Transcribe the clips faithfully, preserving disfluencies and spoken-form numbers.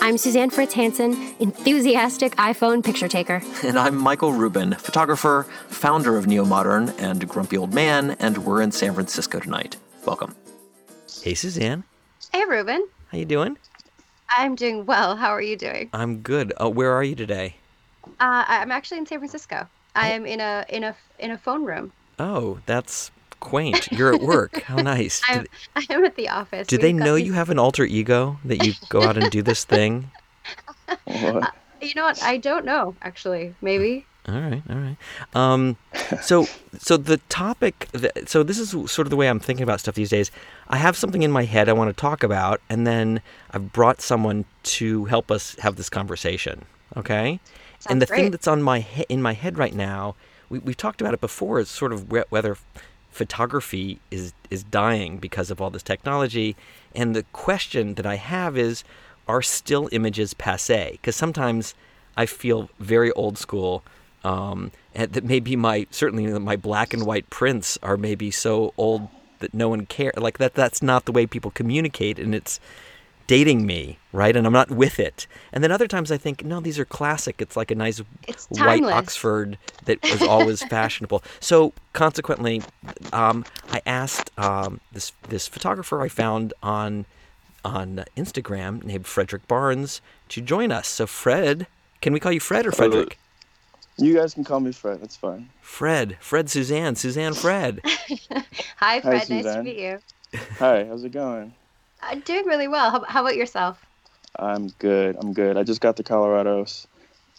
I'm Suzanne Fritz Hansen, enthusiastic iPhone picture taker. And I'm Michael Rubin, photographer, founder of Neomodern, and grumpy old man, and we're in San Francisco tonight. Welcome. Hey, Suzanne. Hey, Rubin. How you doing? I'm doing well. How are you doing? I'm good. Uh, where are you today? Uh, I'm actually in San Francisco. I am in a in a in a phone room. Oh, that's quaint. You're at work. How nice. I'm, I am at the office. Do We've they know these... you have an alter ego that you go out and do this thing? uh, you know what? I don't know, actually. Maybe. All right. All right. Um, so so the topic, that, so this is sort of the way I'm thinking about stuff these days. I have something in my head I want to talk about, and then I've brought someone to help us have this conversation. Okay? Sounds and the great. thing that's on my he- in my head right now, we, we've talked about it before, is sort of whether photography is is dying because of all this technology. And the question that I have is, are still images passé? Because sometimes I feel very old school, um, and that maybe my, certainly my black and white prints are maybe so old that no one cares. Like that that's not the way people communicate, and it's dating me, right? And I'm not with it. And then other times I think, no, these are classic. It's like a nice white Oxford that was always fashionable. So consequently, um, I asked um, this this photographer I found on on Instagram named Frederick Barnes to join us. So Fred, can we call you Fred or Frederick? You guys can call me Fred. That's fine. Fred, Fred, Suzanne, Suzanne, Fred. Hi, Fred. Hi, nice to meet you. Hi, how's it going? I'm doing really well. How, how about yourself? I'm good. I'm good. I just got to Colorado,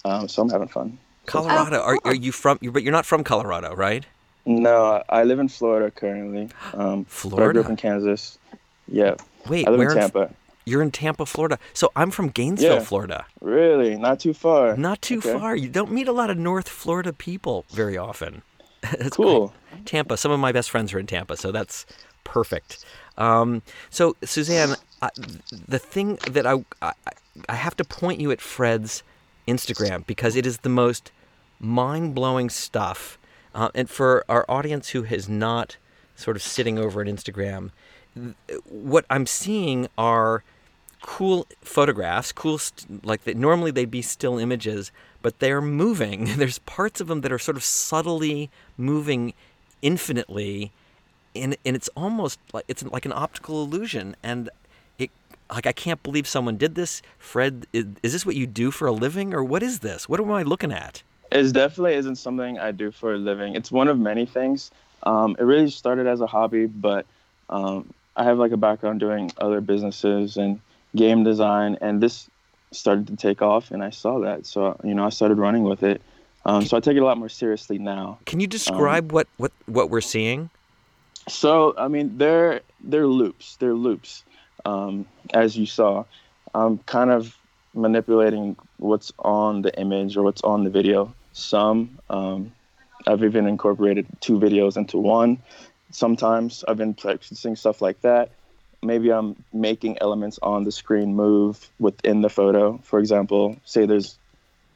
um, so I'm having fun. Colorado? Oh, cool. Are are you from? You're, but you're not from Colorado, right? No, I live in Florida currently. Um, Florida. But I grew up in Kansas. Yeah. Wait, I live where in Tampa. In, you're in Tampa, Florida. So I'm from Gainesville, yeah, Florida. Really? Not too far. Not too okay. far. You don't meet a lot of North Florida people very often. That's cool. Great. Tampa. Some of my best friends are in Tampa, so that's perfect. Um, so, Suzanne, I, the thing that I, I I have to point you at Fred's Instagram, because it is the most mind-blowing stuff. Uh, and for our audience who is not sort of sitting over at Instagram, what I'm seeing are cool photographs, cool st- like that. Normally they'd be still images, but they're moving. There's parts of them that are sort of subtly moving infinitely. And and it's almost like it's like an optical illusion, and it like I can't believe someone did this. Fred, is, is this what you do for a living, or what is this? What am I looking at? It definitely isn't something I do for a living. It's one of many things. Um, it really started as a hobby, but um, I have like a background doing other businesses and game design, and this started to take off, and I saw that, so you know I started running with it. Um, so I take it a lot more seriously now. Can you describe um, what, what, what we're seeing? So, I mean, they're, they're loops, they're loops, um, as you saw. I'm kind of manipulating what's on the image or what's on the video. Some, um, I've even incorporated two videos into one. Sometimes I've been practicing stuff like that. Maybe I'm making elements on the screen move within the photo. For example, say there's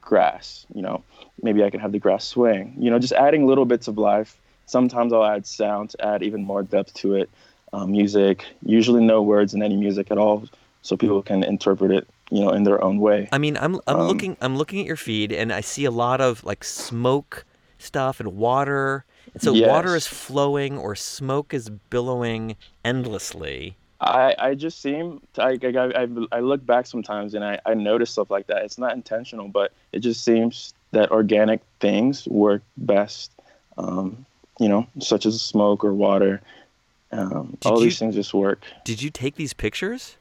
grass, you know, maybe I can have the grass swing, you know, just adding little bits of life. Sometimes I'll add sound to add even more depth to it. Um, music, usually no words in any music at all, so people can interpret it, you know, in their own way. I mean, I'm I'm um, looking I'm looking at your feed, and I see a lot of like smoke stuff and water. And so yes. Water is flowing, or smoke is billowing endlessly. I, I just seem I, I I I look back sometimes and I I notice stuff like that. It's not intentional, but it just seems that organic things work best. Um, You know, such as smoke or water. Um, all you, these things just work. Did you take these pictures?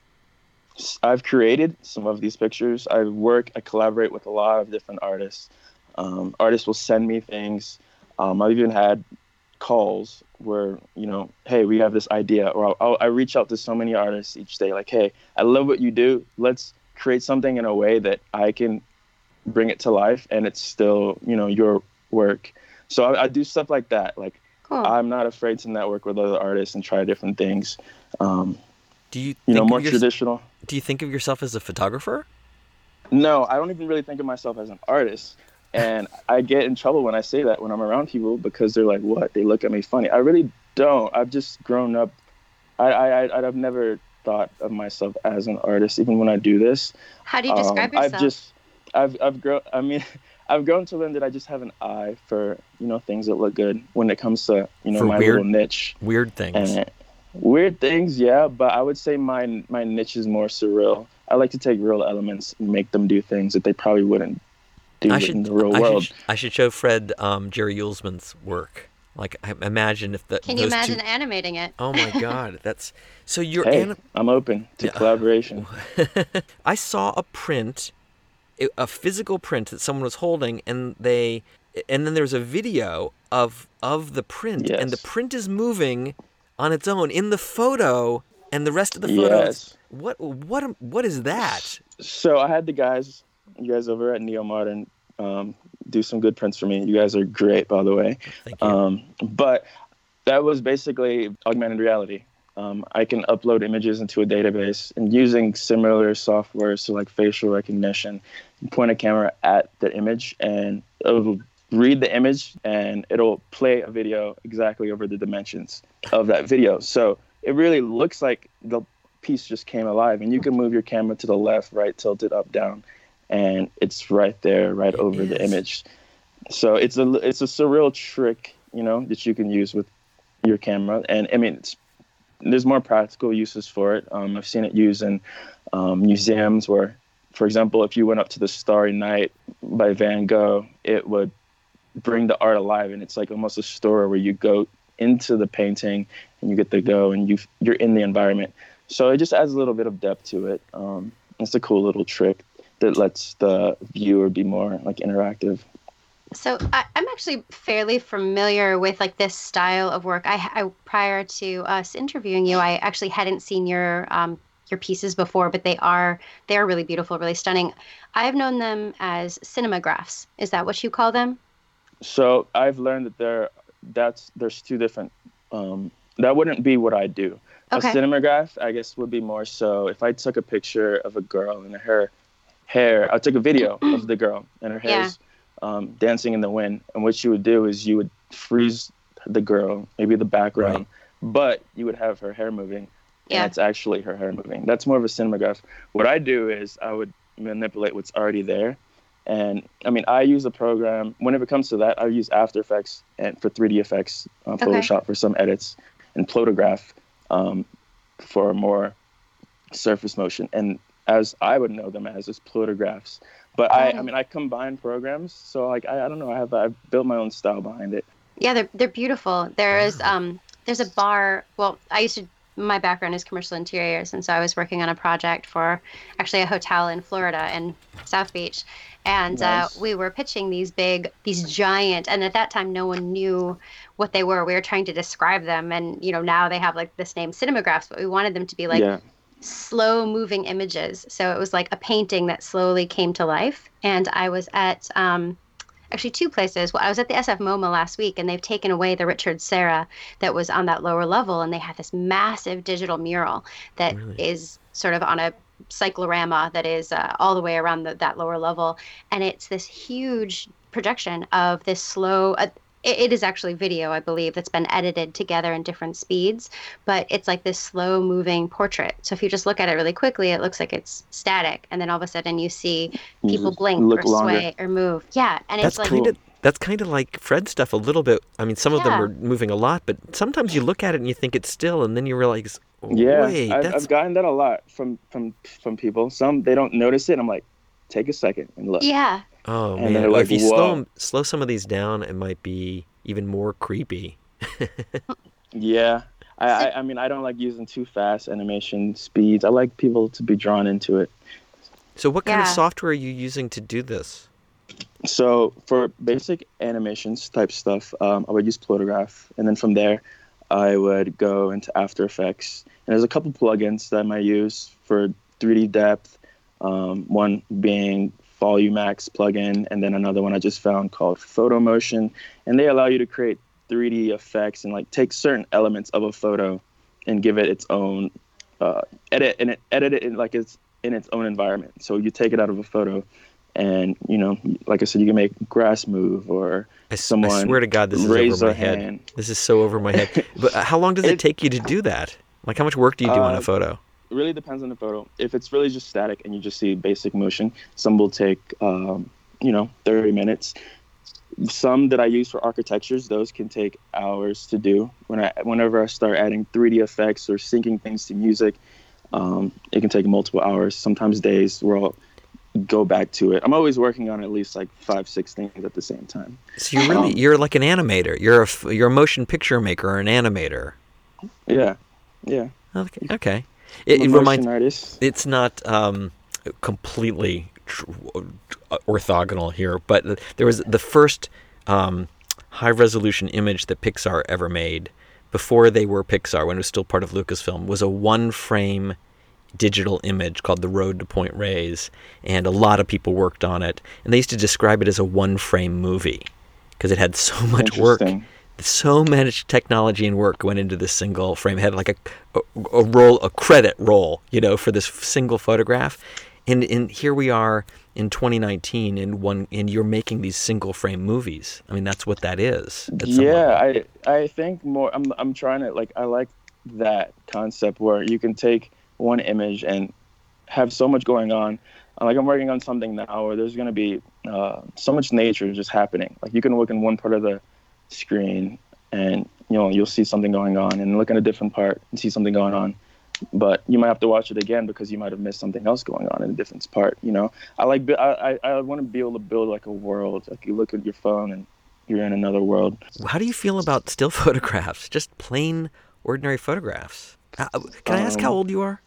I've created some of these pictures. I work, I collaborate with a lot of different artists. Um, artists will send me things. Um, I've even had calls where, you know, hey, we have this idea. Or I'll, I'll, I reach out to so many artists each day, like, hey, I love what you do. Let's create something in a way that I can bring it to life, and it's still, you know, your work. So I, I do stuff like that. Like Huh. I'm not afraid to network with other artists and try different things. Um, do you, you know, more your, traditional. Do you think of yourself as a photographer? No, I don't even really think of myself as an artist. And I get in trouble when I say that when I'm around people because they're like, what? They look at me funny. I really don't. I've just grown up. I, I, I've never thought of myself as an artist, even when I do this. How do you describe um, yourself? I've just, I've, I've grown, I mean, I've grown to learn that I just have an eye for, you know, things that look good when it comes to, you know, for my weird, little niche. Weird things. And weird things, yeah. But I would say my my niche is more surreal. I like to take real elements and make them do things that they probably wouldn't do I should, in the real I world. Should, I should show Fred um, Jerry Uhlsman's work. Like, I imagine if that. Can you imagine two... animating it? Oh my God, that's so you're. Hey, anim... I'm open to yeah. collaboration. I saw a print, a physical print that someone was holding, and they, and then there's a video of of the print, yes. and the print is moving on its own in the photo, and the rest of the photos. Yes. What what what is that? So I had the guys, you guys over at Neomodern. Um, do some good prints for me. You guys are great, by the way. Thank you. Um, but that was basically augmented reality. Um, I can upload images into a database and using similar software, so like facial recognition, point a camera at the image and it'll read the image and it'll play a video exactly over the dimensions of that video. So it really looks like the piece just came alive and you can move your camera to the left, right, tilted, up, down. And it's right there, right over the image. So it's a it's a surreal trick, you know, that you can use with your camera. And I mean, it's, there's more practical uses for it. Um, I've seen it used in um, museums where, for example, if you went up to the Starry Night by Van Gogh, it would bring the art alive. And it's like almost a story where you go into the painting and you get to go and you you're in the environment. So it just adds a little bit of depth to it. Um, it's a cool little trick that lets the viewer be more like interactive. So I, I'm actually fairly familiar with like this style of work. I, I prior to us interviewing you, I actually hadn't seen your um, your pieces before, but they are they are really beautiful, really stunning. I've known them as cinemagraphs. Is that what you call them? So I've learned that there that's there's two different. Um, that wouldn't be what I do. Okay. A cinematograph, I guess, would be more so if I took a picture of a girl and her. hair. I took a video of the girl and her hair is yeah. um, dancing in the wind. And what you would do is you would freeze the girl, maybe the background, right. but you would have her hair moving. Yeah. And it's actually her hair moving. That's more of a cinematograph. What I do is I would manipulate what's already there. And I mean, I use a program, whenever it comes to that, I use After Effects and for three D effects, uh, Photoshop okay. for some edits, and Plotagraph um, for more surface motion. And as I would know them as, is photographs. But oh. I, I mean, I combine programs. So like, I, I don't know, I have, I've built my own style behind it. Yeah, they're they're beautiful. There is, um, there's a bar. Well, I used to, my background is commercial interiors. And so I was working on a project for actually a hotel in Florida in South Beach. And nice. uh, we were pitching these big, these giant, and at that time, no one knew what they were. We were trying to describe them. And, you know, now they have like this name, cinemagraphs, but we wanted them to be like, yeah. slow moving images. So it was like a painting that slowly came to life. And I was at um, actually two places. Well, I was at the S F MoMA last week and they've taken away the Richard Serra that was on that lower level. And they have this massive digital mural that really? is sort of on a cyclorama that is uh, all the way around the, that lower level. And it's this huge projection of this slow, uh, it is actually video, I believe, that's been edited together in different speeds, but it's like this slow moving portrait. So if you just look at it really quickly, it looks like it's static. And then all of a sudden you see people blink or longer. sway or move. Yeah. And that's it's like, kind of, that's kind of like Fred's stuff a little bit. I mean, some of yeah. them are moving a lot, but sometimes you look at it and you think it's still, and then you realize, oh, yeah, wait, I've, that's... I've gotten that a lot from, from, from people. Some, they don't notice it. I'm like, take a second and look. Yeah. Oh, and man. Like, if you slow, slow some of these down, it might be even more creepy. yeah. I, I, I mean, I don't like using too fast animation speeds. I like people to be drawn into it. So what kind yeah. of software are you using to do this? So for basic animations type stuff, um, I would use Plotagraph. And then from there, I would go into After Effects. And there's a couple plugins that I might use for three D depth, um, one being Volume Max plugin, and then another one I just found called Photo Motion, and they allow you to create three D effects and like take certain elements of a photo and give it its own uh, edit and it, edit it in, like it's in its own environment. So you take it out of a photo and, you know, like I said, you can make grass move or I, someone I swear to God, this is over my head. Hand. This is so over my head. But how long does it, it take you to do that? Like how much work do you do uh, on a photo? It really depends on the photo. If it's really just static and you just see basic motion, some will take, um, you know, thirty minutes. Some that I use for architectures, those can take hours to do. When I, whenever I start adding three D effects or syncing things to music, um, it can take multiple hours, sometimes days, where I'll go back to it. I'm always working on at least like five, six things at the same time. So you're really, um, you're like an animator. You're a, you're a motion picture maker or an animator. Yeah, yeah. Okay. okay. It, it reminds artist. It's not um, completely tr- orthogonal here, but there was the first um, high-resolution image that Pixar ever made before they were Pixar, when it was still part of Lucasfilm, was a one-frame digital image called the Road to Point Reyes, and a lot of people worked on it, and they used to describe it as a one-frame movie because it had so much work. So much technology and work went into this single frame. It had like a, a, a roll, a credit roll, you know, for this single photograph. And and here we are in twenty nineteen, and one, and you're making these single frame movies. I mean, that's what that is. Yeah, I I think more. I'm I'm trying to like I like that concept where you can take one image and have so much going on. Like I'm working on something now where there's going to be uh, so much nature just happening. Like you can look in one part of the screen and you know you'll see something going on, and look at a different part and see something going on, but you might have to watch it again because you might have missed something else going on in a different part. You know, I like I I want to be able to build like a world. Like you look at your phone and you're in another world. How do you feel about still photographs? Just plain ordinary photographs. Can I ask um, how old you are?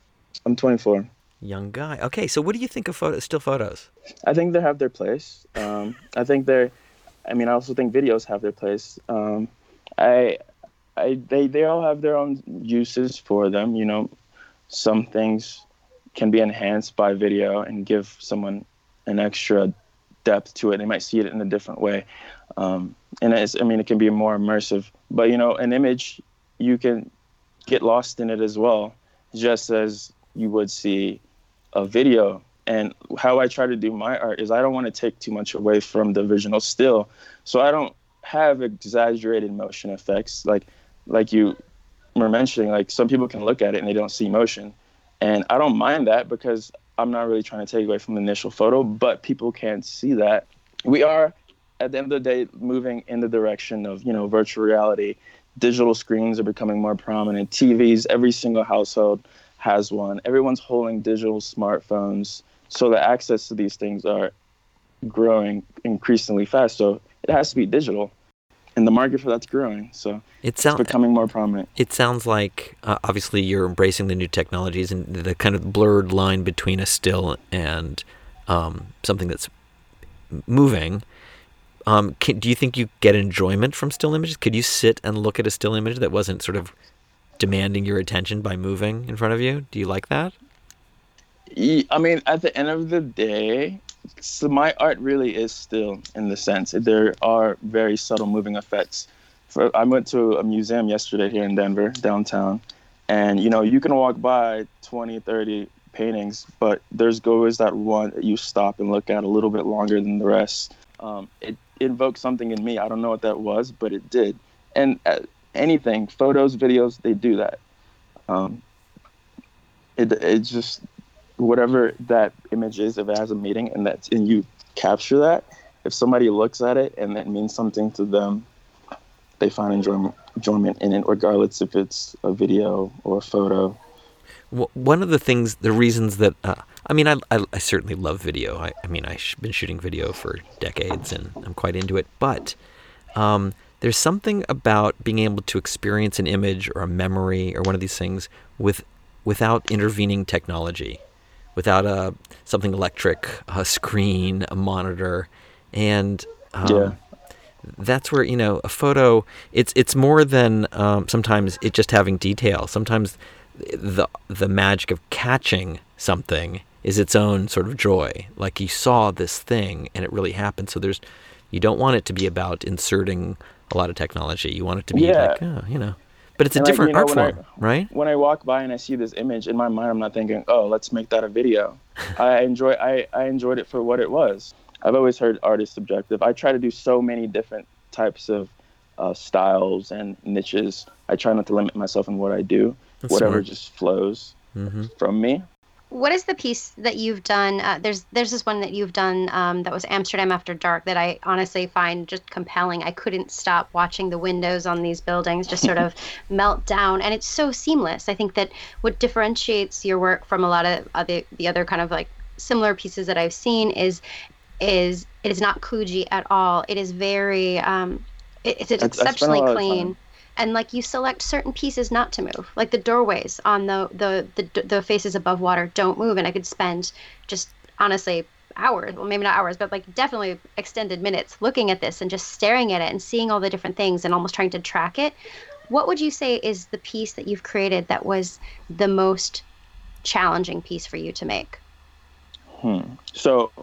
I'm twenty-four. Young guy. Okay, so what do you think of photo, still photos? I think they have their place. Um, I think they're. I mean, I also think videos have their place. Um, I, I, they, they all have their own uses for them. You know, some things can be enhanced by video and give someone an extra depth to it. They might see it in a different way. Um, and it's, I mean, it can be more immersive, but you know, an image, you can get lost in it as well, just as you would see a video. And how I try to do my art is I don't want to take too much away from the original still. So I don't have exaggerated motion effects. Like like you were mentioning, like some people can look at it and they don't see motion. And I don't mind that because I'm not really trying to take away from the initial photo, but people can't see that. We are, at the end of the day, moving in the direction of, you know, virtual reality. Digital screens are becoming more prominent. T Vs, every single household has one. Everyone's holding digital smartphones. So the access to these things are growing increasingly fast. So it has to be digital, and the market for that's growing. So it sound, it's becoming more prominent. It sounds like uh, obviously you're embracing the new technologies, and the kind of blurred line between a still and um, something that's moving. Um, can, do you think you get enjoyment from still images? Could you sit and look at a still image that wasn't sort of demanding your attention by moving in front of you? Do you like that? I mean, at the end of the day, so my art really is still in the sense that there are very subtle moving effects. For, I went to a museum yesterday here in Denver, downtown, and, you know, you can walk by twenty, thirty paintings, but there's always that one that you stop and look at a little bit longer than the rest. Um, it, it invoked something in me. I don't know what that was, but it did. And uh, anything, photos, videos, they do that. Um, it it's just... whatever that image is, if it has a meaning and that's and you capture that, if somebody looks at it and that means something to them, they find enjoyment, enjoyment in it, regardless if it's a video or a photo. Well, one of the things, the reasons that, uh, I mean, I, I, I certainly love video. I, I mean, I've sh- been shooting video for decades and I'm quite into it, but um, there's something about being able to experience an image or a memory or one of these things with without intervening technology. Without a something electric, a screen, a monitor, and um, yeah. That's where, you know, a photo. It's it's more than um, sometimes it just having detail. Sometimes the the magic of catching something is its own sort of joy. Like you saw this thing and it really happened. So there's you don't want it to be about inserting a lot of technology. You want it to be yeah. like, oh, you know. But it's a and different like, you know, art form, I, right? When I walk by and I see this image, in my mind I'm not thinking, oh, let's make that a video. I enjoy, I, I enjoyed it for what it was. I've always heard art is subjective. I try to do so many different types of uh, styles and niches. I try not to limit myself in what I do. That's whatever smart. Just flows mm-hmm. from me. What is the piece that you've done? Uh, there's there's this one that you've done um, that was Amsterdam After Dark that I honestly find just compelling. I couldn't stop watching the windows on these buildings just sort of melt down. And it's so seamless. I think that what differentiates your work from a lot of other, the other kind of like similar pieces that I've seen is is it is not kludgy at all. It is very, um, it, it's, it's exceptionally clean. And like you select certain pieces not to move, like the doorways on the, the the the faces above water don't move. And I could spend just honestly hours, well, maybe not hours, but like definitely extended minutes looking at this and just staring at it and seeing all the different things and almost trying to track it. What would you say is the piece that you've created that was the most challenging piece for you to make? Hmm. So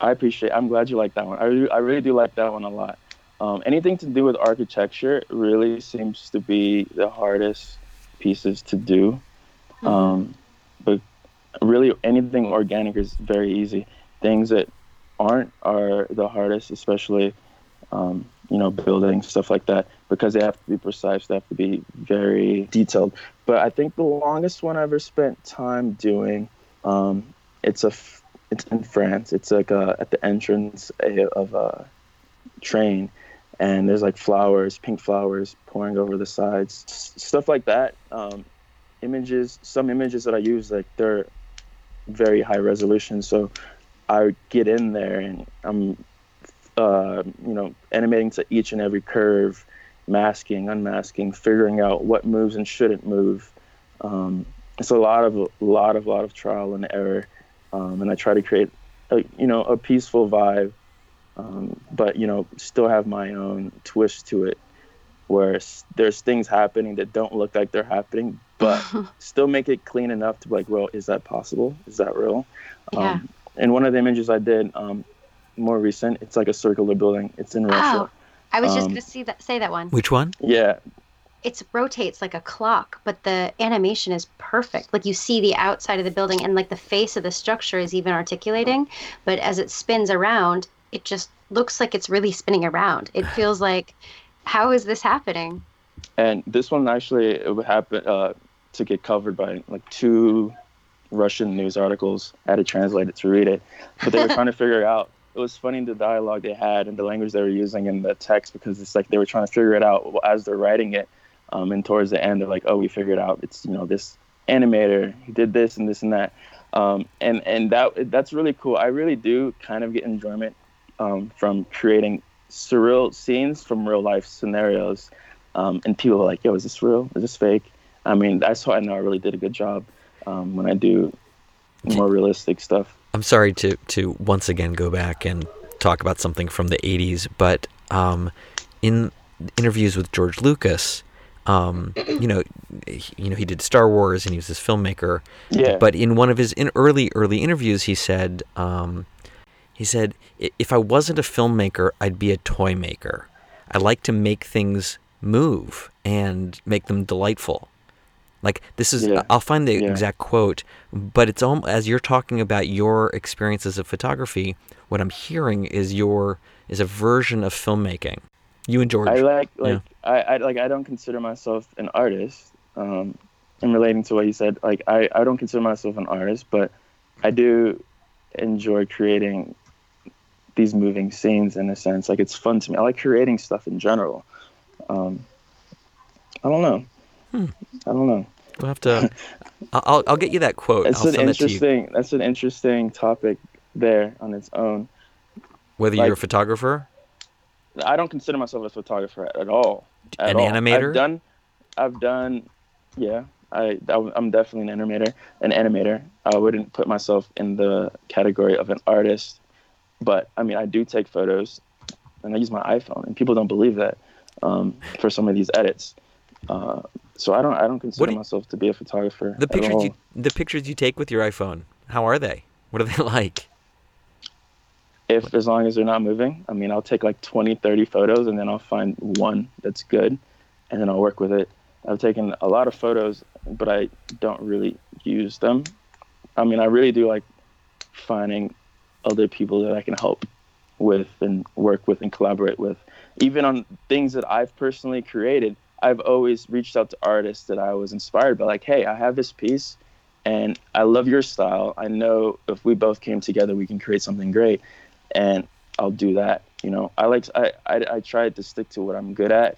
I appreciate, I'm glad you like that one. I re- I really do like that one a lot. Um, anything to do with architecture really seems to be the hardest pieces to do. Um, but really anything organic is very easy. Things that aren't are the hardest, especially, um, you know, buildings, stuff like that, because they have to be precise. They have to be very detailed. But I think the longest one I ever spent time doing, um, it's a, it's in France. It's like a, at the entrance of a train. And there's like flowers, pink flowers pouring over the sides, S- stuff like that. Um, images, some images that I use, like they're very high resolution. So I get in there and I'm, uh, you know, animating to each and every curve, masking, unmasking, figuring out what moves and shouldn't move. Um, it's a lot of, a lot of, lot of trial and error. Um, and I try to create, a, you know, a peaceful vibe. Um, but, you know, still have my own twist to it where s- there's things happening that don't look like they're happening, but still make it clean enough to be like, well, is that possible? Is that real? Yeah. Um, and one of the images I did um, more recent, it's like a circular building. It's in Russia. Oh, I was um, just going to see that, say that one. Which one? Yeah. It rotates like a clock, but the animation is perfect. Like you see the outside of the building and like the face of the structure is even articulating, but as it spins around, it just looks like it's really spinning around. It feels like, how is this happening? And this one actually it would happen uh, to get covered by like two Russian news articles. I had to translate it to read it. But they were trying to figure it out. It was funny the dialogue they had and the language they were using in the text because it's like they were trying to figure it out as they're writing it. Um, and towards the end, they're like, oh, we figured it out. It's, you know, this animator did this and this and that. Um, and and that that's really cool. I really do kind of get enjoyment Um, from creating surreal scenes from real life scenarios. Um, and people are like, yo, is this real? Is this fake? I mean, that's how I know I really did a good job um, when I do more realistic stuff. I'm sorry to, to once again go back and talk about something from the eighties, but um, in interviews with George Lucas, um, you know, he, you know, he did Star Wars and he was this filmmaker. Yeah. But in one of his in early, early interviews, he said... Um, He said, if I wasn't a filmmaker, I'd be a toy maker. I like to make things move and make them delightful. Like this is, yeah. I'll find the yeah. exact quote, but it's all, as you're talking about your experiences of photography, what I'm hearing is your, is a version of filmmaking. You and George. I like, like, yeah. I, I, like, I don't consider myself an artist. Um, and relating to what you said, like, I, I don't consider myself an artist, but I do enjoy creating these moving scenes in a sense. Like it's fun to me. I like creating stuff in general. Um, I don't know. Hmm. I don't know. We'll have to, I'll, I'll get you that quote. That's I'll an interesting, that that's an interesting topic there on its own. Whether like, you're a photographer? I don't consider myself a photographer at, at all. At an all. animator? I've done, I've done, yeah. I, I'm definitely an animator, an animator. I wouldn't put myself in the category of an artist, but I mean, I do take photos and I use my iPhone and people don't believe that, um, for some of these edits. Uh, so I don't, I don't consider you, myself to be a photographer. The pictures, you, the pictures you take with your iPhone, how are they? What are they like? if as long as they're not moving. I mean, I'll take like twenty, thirty photos, and then I'll find one that's good, and then I'll work with it. I've taken a lot of photos, but I don't really use them. I mean, I really do like finding other people that I can help with and work with and collaborate with. Even on things that I've personally created, I've always reached out to artists that I was inspired by, like, hey, I have this piece and I love your style. I know if we both came together, we can create something great, and I'll do that. You know, I like, I, I, I tried to stick to what I'm good at.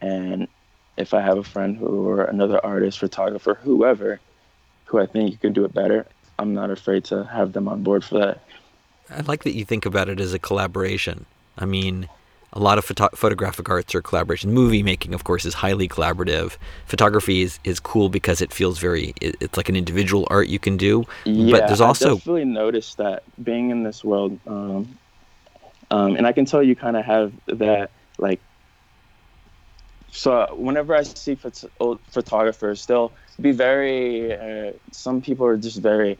And if I have a friend who, or another artist, photographer, whoever, who I think you could do it better, I'm not afraid to have them on board for that. I like that you think about it as a collaboration. I mean, a lot of photo- photographic arts are collaboration. Movie making, of course, is highly collaborative. Photography is, is cool because it feels very, it, it's like an individual art you can do. Yeah, but there's also... I definitely noticed that being in this world. Um, um, and I can tell you kind of have that, like, so whenever I see phot- old photographers, they'll be very, uh, some people are just very,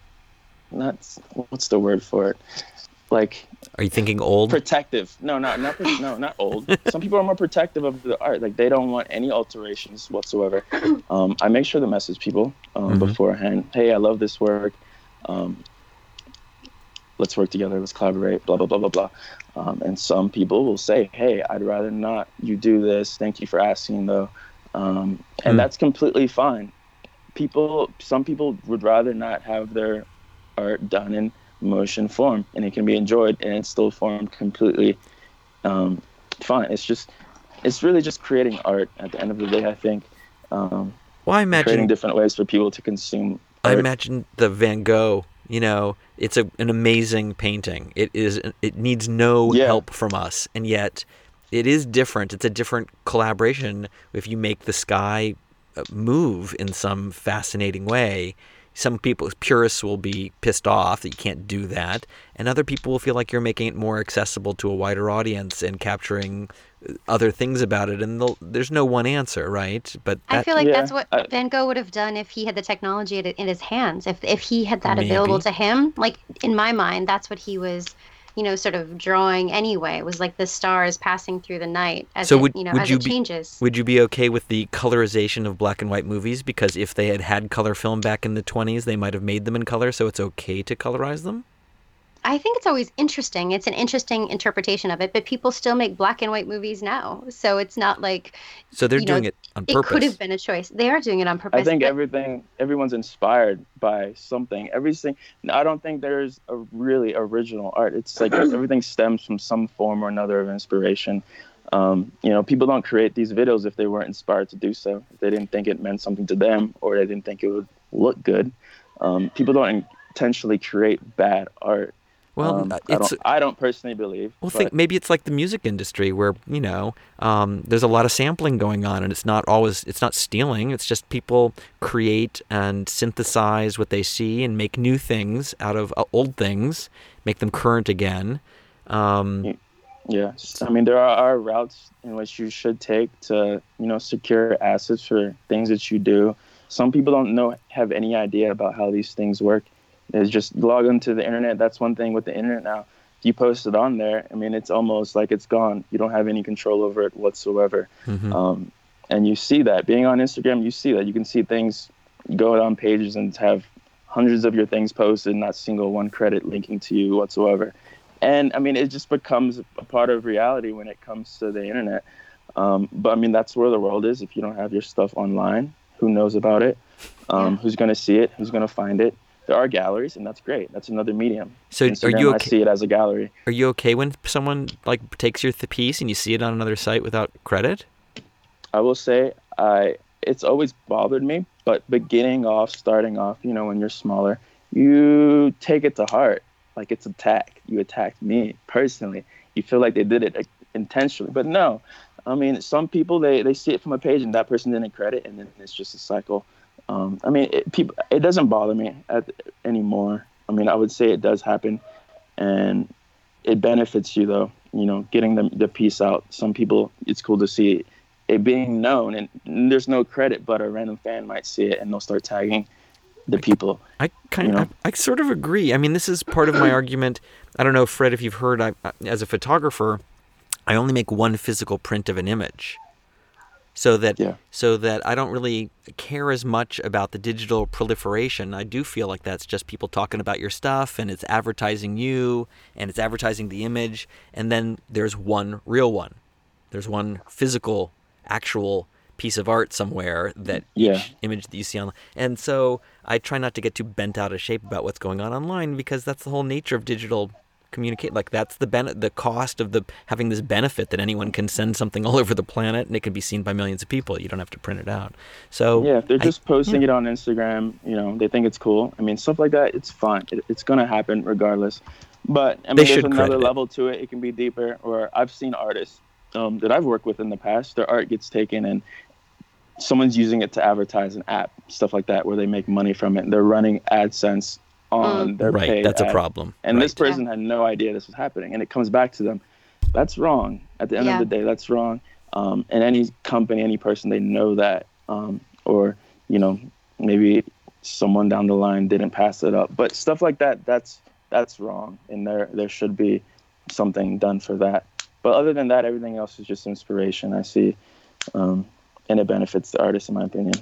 not, what's the word for it? Like, are you thinking old? Protective. No, not, not, no, not old. Some people are more protective of the art. Like, they don't want any alterations whatsoever. Um, I make sure to message people um, mm-hmm. beforehand. Hey, I love this work. Um, let's work together. Let's collaborate, blah, blah, blah, blah, blah. Um, and some people will say, hey, I'd rather not you do this. Thank you for asking, though. Um, and mm-hmm. that's completely fine. People, some people would rather not have their art done in motion form, and it can be enjoyed and it's still formed completely um fine. It's just, it's really just creating art at the end of the day, I think. Um well, I imagine creating different ways for people to consume art. I imagine the Van Gogh, you know, it's a, an amazing painting. It is, it needs no yeah. help from us, and yet it is different. It's a different collaboration if you make the sky move in some fascinating way. Some people, purists, will be pissed off that you can't do that, and other people will feel like you're making it more accessible to a wider audience and capturing other things about it. And there's no one answer, right? But that, I feel like yeah. that's what I, Van Gogh would have done if he had the technology in his hands. If if he had that maybe. available to him, like, in my mind, that's what he was, you know, sort of drawing anyway. It was like the stars passing through the night as so it, would, you know, would as you it be, changes. Would you be okay with the colorization of black and white movies? Because if they had had color film back in the twenties, they might have made them in color, so it's okay to colorize them? I think it's always interesting. It's an interesting interpretation of it, but people still make black and white movies now. So it's not like... So they're doing know, it on purpose. It could have been a choice. They are doing it on purpose. I think but... everything, everyone's inspired by something. Everything. I don't think there's a really original art. It's like everything stems from some form or another of inspiration. Um, you know, people don't create these videos if they weren't inspired to do so. If they didn't think it meant something to them, or they didn't think it would look good. Um, people don't intentionally create bad art. Well, um, it's, I, don't, I don't personally believe. Well, but. think maybe it's like the music industry where, you know, um, there's a lot of sampling going on, and it's not always, it's not stealing. It's just people create and synthesize what they see and make new things out of uh, old things, make them current again. Um, yeah. I mean, there are, are routes in which you should take to, you know, secure assets for things that you do. Some people don't know, have any idea about how these things work. Is just log onto the internet. That's one thing with the internet now. If you post it on there, I mean, it's almost like it's gone. You don't have any control over it whatsoever. Mm-hmm. Um, and you see that. Being on Instagram, you see that. You can see things go on pages and have hundreds of your things posted, not single one credit linking to you whatsoever. And, I mean, it just becomes a part of reality when it comes to the internet. Um, but, I mean, that's where the world is. If you don't have your stuff online, who knows about it? Um, yeah. Who's going to see it? Who's going to find it? There are galleries, and that's great. That's another medium. So Instagram, are you okay? I see it as a gallery. Are you okay when someone like takes your th- piece and you see it on another site without credit? I will say I it's always bothered me, but beginning off, starting off, you know, when you're smaller, you take it to heart. Like, it's attack. You attacked me personally. You feel like they did it intentionally. But no, I mean, some people, they, they see it from a page and that person didn't credit, and then it's just a cycle. Um, I mean, it, people, it doesn't bother me at, anymore. I mean, I would say it does happen, and it benefits you, though, you know, getting the, the piece out. Some people, it's cool to see it, it being known, and there's no credit, but a random fan might see it, and they'll start tagging the people. I kind of, you know? I, I sort of agree. I mean, this is part of my argument. I don't know, Fred, if you've heard, I, as a photographer, I only make one physical print of an image. So that yeah. so that I don't really care as much about the digital proliferation. I do feel like that's just people talking about your stuff, and it's advertising you, and it's advertising the image. And then there's one real one. There's one physical, actual piece of art somewhere that yeah. each image that you see online. And so I try not to get too bent out of shape about what's going on online, because that's the whole nature of digital communicate. Like, that's the ben- the cost of the having this benefit that anyone can send something all over the planet and it can be seen by millions of people. You don't have to print it out. So yeah, if they're just I, posting yeah. it on Instagram, you know, they think it's cool. I mean, stuff like that, it's fine. It, it's going to happen regardless. But I mean, they there's another level it. to it. It can be deeper. Or I've seen artists um, that I've worked with in the past, their art gets taken and someone's using it to advertise an app, stuff like that, where they make money from it. And they're running AdSense on their right, pay that's ad. a problem. And right. this person yeah. had no idea this was happening, and it comes back to them. That's wrong. At the end yeah. of the day, that's wrong. Um, and any company, any person, they know that. Um, or, you know, maybe someone down the line didn't pass it up. But stuff like that, that's that's wrong, and there there should be something done for that. But other than that, everything else is just inspiration, I see, um, and it benefits the artist, in my opinion.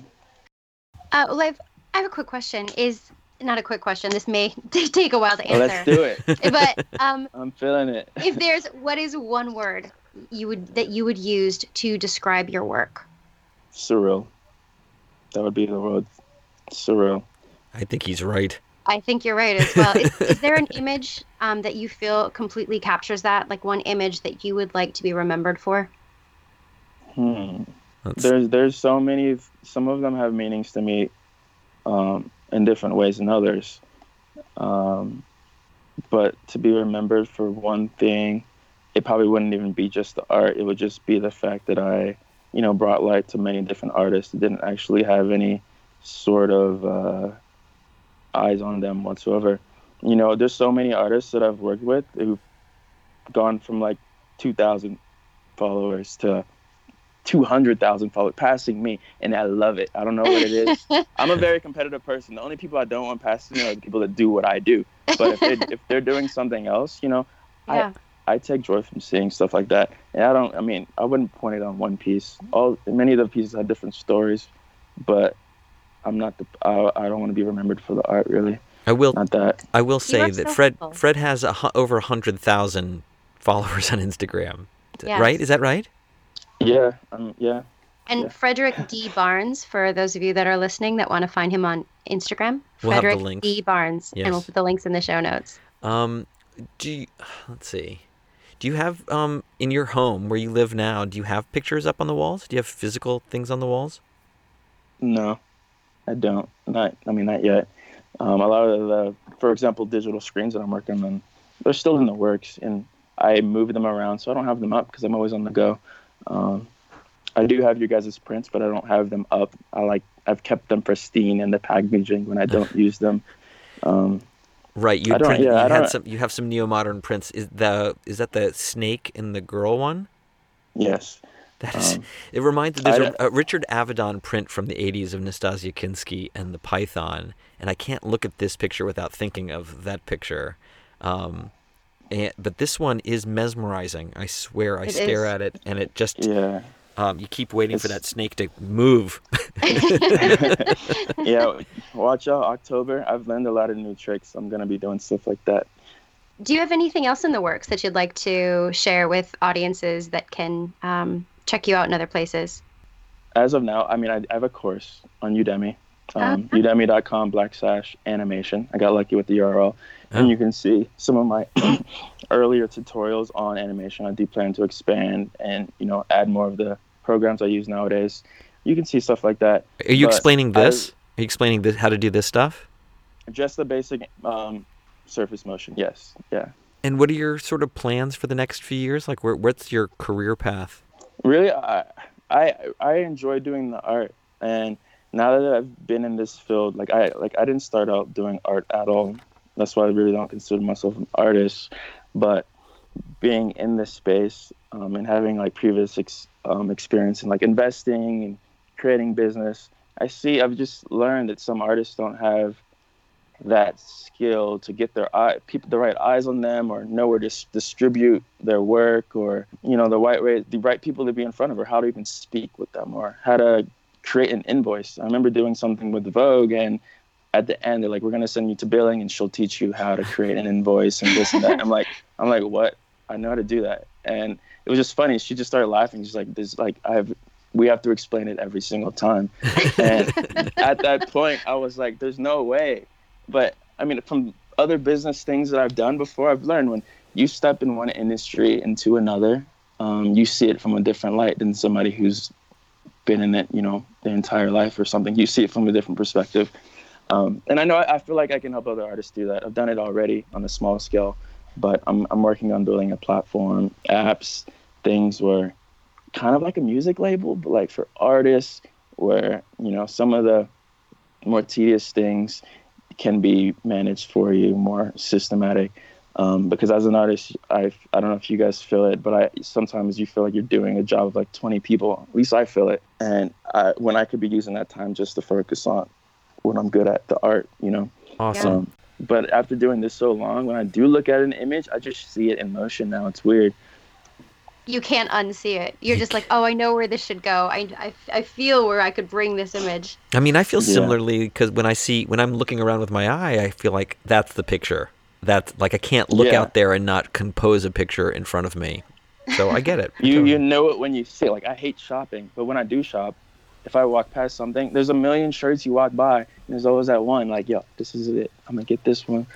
Uh, well, I've, I have a quick question. Is Not a quick question. This may t- take a while to answer. Oh, let's do it. But um, I'm feeling it. If there's, what is one word you would that you would use to describe your work? Surreal. That would be the word. Surreal. I think he's right. I think you're right as well. Is, is there an image um, that you feel completely captures that? Like one image that you would like to be remembered for? Hmm. That's... There's there's so many. Some of them have meanings to me. Um. in different ways than others. Um, but to be remembered for one thing, it probably wouldn't even be just the art. It would just be the fact that I, you know, brought light to many different artists that didn't actually have any sort of uh, eyes on them whatsoever. You know, there's so many artists that I've worked with who've gone from like two thousand followers to two hundred thousand followers, passing me, and I love it. I don't know what it is. I'm a very competitive person. The only people I don't want passing me are the people that do what I do. But if, it, if they're doing something else, you know, yeah. I I take joy from seeing stuff like that. And I don't, I mean, I wouldn't point it on one piece. All Many of the pieces have different stories, but I'm not, the, I, I don't want to be remembered for the art, really. I will, not that. I will say that so Fred, Fred has a, over one hundred thousand followers on Instagram. Yes. Right? Is that right? Yeah, um, yeah. And yeah. Frederick D. Barnes, for those of you that are listening that want to find him on Instagram, we'll Frederick D. Barnes, yes. and we'll put the links in the show notes. Um, do you, let's see. Do you have um in your home where you live now? Do you have pictures up on the walls? Do you have physical things on the walls? No, I don't. Not, I mean, not yet. Um, a lot of the, for example, digital screens that I'm working on, they're still in the works, and I move them around, so I don't have them up because I'm always on the go. Um, I do have your guys' prints, but I don't have them up. I like, I've kept them pristine in the packaging when I don't use them. Um, right. You, print, yeah, you had some, you have some Neomodern prints. Is the, is that the snake and the girl one? Yes. That is, um, it reminds me, there's a, a Richard Avedon print from the eighties of Nastasia Kinsky and the python. And I can't look at this picture without thinking of that picture. Um, And, but this one is mesmerizing. I swear, I it stare is. at it, and it just, yeah. um, you keep waiting it's... for that snake to move. Yeah, watch out, October. I've learned a lot of new tricks. I'm going to be doing stuff like that. Do you have anything else in the works that you'd like to share with audiences that can um, check you out in other places? As of now, I mean, I, I have a course on Udemy. Um, uh-huh. Udemy.com black slash animation. I got lucky with the U R L. Oh. And you can see some of my earlier tutorials on animation. I do plan to expand and, you know, add more of the programs I use nowadays. You can see stuff like that. Are you but explaining this? I, Are you explaining this, how to do this stuff? Just the basic um, surface motion, yes. Yeah. And what are your sort of plans for the next few years? Like, where, what's your career path? Really, I, I, I enjoy doing the art, and now that I've been in this field, like I like I didn't start out doing art at all. That's why I really don't consider myself an artist. But being in this space um, and having like previous ex, um, experience in like investing and creating business, I see, I've just learned that some artists don't have that skill to get their eye, people, the right eyes on them, or know where to s- distribute their work, or, you know, the right way, the right people to be in front of, or how to even speak with them, or how to create an invoice. I remember doing something with Vogue, and at the end, they're like, "We're gonna send you to billing, and she'll teach you how to create an invoice and this and that." And I'm like, I'm like, what? I know how to do that. And it was just funny. She just started laughing. She's like, "This, like, I've, we have to explain it every single time." And at that point, I was like, "There's no way." But I mean, from other business things that I've done before, I've learned when you step in one industry into another, um, you see it from a different light than somebody who's been in it, you know, their entire life or something. You see it from a different perspective. Um, and I know I, I feel like I can help other artists do that. I've done it already on a small scale, but I'm I'm working on building a platform, apps, things where kind of like a music label, but like for artists, where, you know, some of the more tedious things can be managed for you, more systematic. Um, because as an artist, I I don't know if you guys feel it, but I sometimes you feel like you're doing a job of like twenty people. At least I feel it. And I, when I could be using that time just to focus on what I'm good at, the art, you know. Awesome. Um, but after doing this so long, when I do look at an image, I just see it in motion now. It's weird. You can't unsee it. You're just like, oh, I know where this should go. I, I, I feel where I could bring this image. I mean, I feel yeah. similarly, because when I see, when I'm looking around with my eye, I feel like that's the picture. That's like, I can't look yeah. out there and not compose a picture in front of me. So I get it. you totally. You know it when you see it. Like, I hate shopping, but when I do shop, if I walk past something, there's a million shirts you walk by, and there's always that one, like, yo, this is it. I'm going to get this one.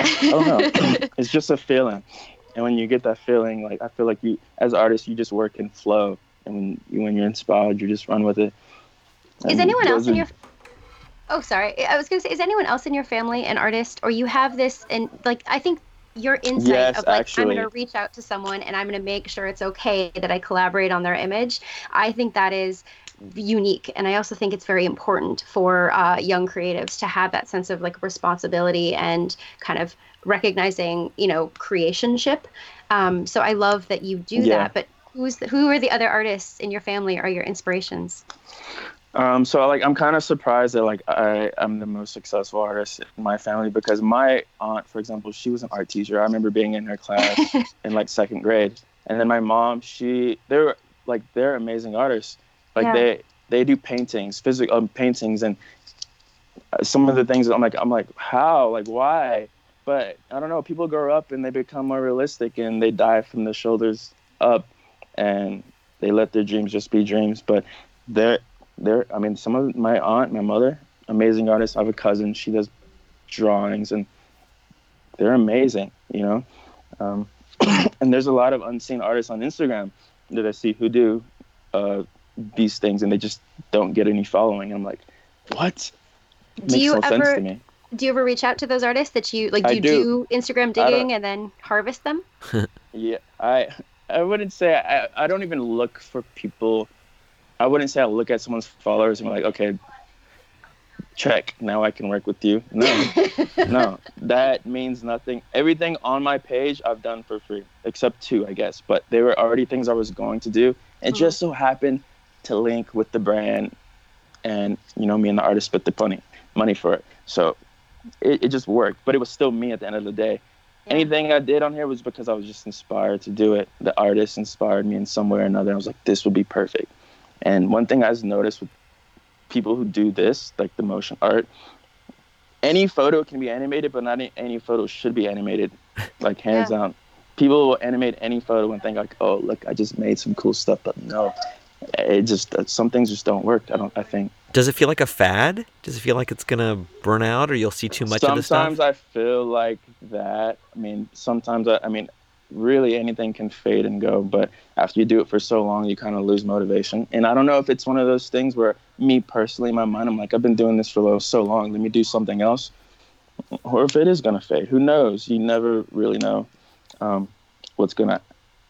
I don't know. It's just a feeling. And when you get that feeling, like, I feel like you, as artists, you just work in flow. And when, you, when you're inspired, you just run with it. And is anyone else in your... Oh, sorry. I was going to say, is anyone else in your family an artist? Or you have this, and, like, I think your insight yes, of, like, actually. I'm going to reach out to someone, and I'm going to make sure it's okay that I collaborate on their image. I think that is... unique, and I also think it's very important for uh, young creatives to have that sense of like responsibility and kind of recognizing, you know, creationship. Um, so I love that you do yeah. that. But who's the, who are the other artists in your family or your inspirations? Um, so like I'm kind of surprised that like I am the most successful artist in my family, because my aunt, for example, she was an art teacher. I remember being in her class in like second grade, and then my mom, she they're like they're amazing artists. Like yeah. they, they do paintings, physical um, paintings, and some of the things that I'm like, I'm like, how, like, why? But I don't know. People grow up and they become more realistic, and they die from the shoulders up, and they let their dreams just be dreams. But they're, they're. I mean, some of my aunt, my mother, amazing artists. I have a cousin. She does drawings, and they're amazing. You know, um, and there's a lot of unseen artists on Instagram that I see who do. Uh, these things, and they just don't get any following. I'm like, what? It do makes you no ever, sense to me. Do you ever reach out to those artists that you like? Do I you do, do Instagram digging and then harvest them? yeah, I I wouldn't say I, I don't even look for people. I wouldn't say I look at someone's followers and be like, okay, check, now I can work with you. No, no, that means nothing. Everything on my page I've done for free, except two, I guess, but they were already things I was going to do. It mm-hmm. just so happened to link with the brand, and you know, me and the artist split the money money for it, so it, it just worked. But it was still me at the end of the day. yeah. Anything I did on here was because I was just inspired to do it. The artist inspired me in some way or another. I was like, this would be perfect. And one thing I just noticed with people who do this, like the motion art, any photo can be animated, but not any photo should be animated, like hands yeah. down. People will animate any photo and think like, oh look, I just made some cool stuff, but no, it just, some things just don't work. I don't, I think. Does it feel like a fad? Does it feel like it's going to burn out, or you'll see too much sometimes of this stuff? Sometimes I feel like that. I mean, sometimes I, I mean, really anything can fade and go, but after you do it for so long, you kind of lose motivation. And I don't know if it's one of those things where me personally, in my mind, I'm like, I've been doing this for so long, let me do something else. Or if it is going to fade, who knows? You never really know um, what's going to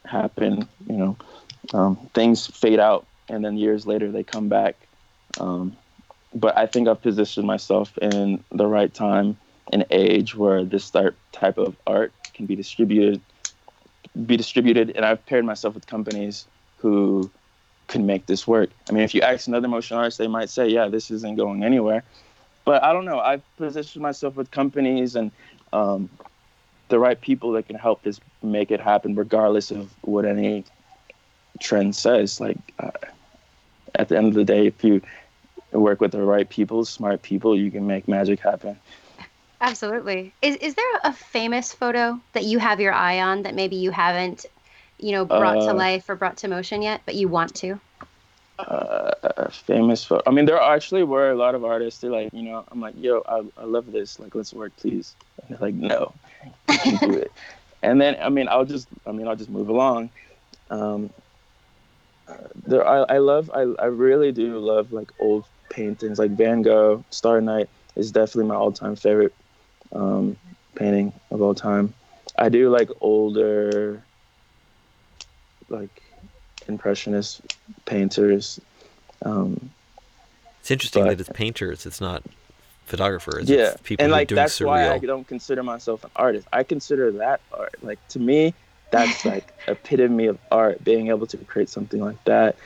happen, you know. Um, things fade out, and then years later they come back. Um, but I think I've positioned myself in the right time and age where this type of art can be distributed, be distributed. And I've paired myself with companies who could make this work. I mean, if you ask another motion artist, they might say, yeah, this isn't going anywhere. But I don't know. I've positioned myself with companies and um, the right people that can help us make it happen, regardless of what any trend says. Like, uh, at the end of the day, if you work with the right people, smart people, you can make magic happen. Absolutely. Is is there a famous photo that you have your eye on that maybe you haven't, you know, brought uh, to life or brought to motion yet, but you want to? Uh, famous photo. I mean, there actually were a lot of artists. They're like, you know, I'm like, yo, I, I love this. Like, let's work, please. And they're like, no, you can do it. And then, I mean, I'll just, I mean, I'll just move along. Um, there, I, I love, I, I really do love like old paintings, like Van Gogh. Starry Night is definitely my all-time favorite um, painting of all time. I do like older, like impressionist painters. Um, it's interesting but, that it's painters, it's not photographers. Yeah, it's people and like doing that's surreal. Why I don't consider myself an artist. I consider that art. Like, to me, that's like epitome of art. Being able to create something like that.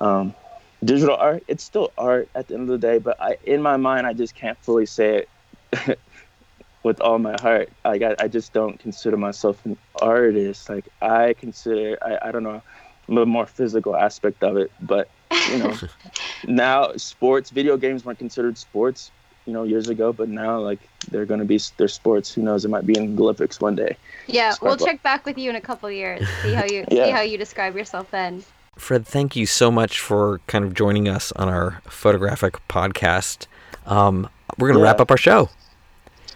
Um, digital art, it's still art at the end of the day. But I, in my mind, I just can't fully say it with all my heart. Like, I, I just don't consider myself an artist. Like, I consider, I, I don't know, the more physical aspect of it. But, you know, now sports, video games weren't considered sports, you know, years ago. But now, like, they're going to be, they're sports. Who knows? It might be in the Olympics one day. Yeah, we'll check back with you in a couple of years. See how you yeah. see how you describe yourself then. Fred, thank you so much for kind of joining us on our photographic podcast. Um, we're going to yeah. wrap up our show.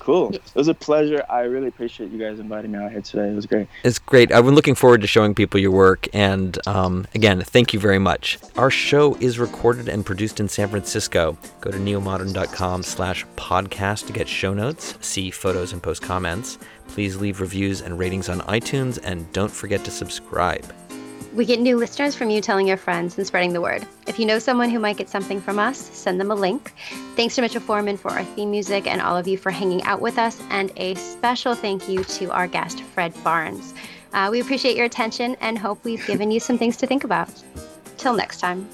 Cool. It was a pleasure. I really appreciate you guys inviting me out here today. It was great. It's great. I've been looking forward to showing people your work. And um, again, thank you very much. Our show is recorded and produced in San Francisco. Go to neomodern.com slash podcast to get show notes, see photos and post comments. Please leave reviews and ratings on iTunes, and don't forget to subscribe. We get new listeners from you telling your friends and spreading the word. If you know someone who might get something from us, send them a link. Thanks to Mitchell Foreman for our theme music and all of you for hanging out with us. And a special thank you to our guest, Fred Barnes. Uh, we appreciate your attention and hope we've given you some things to think about. Till next time.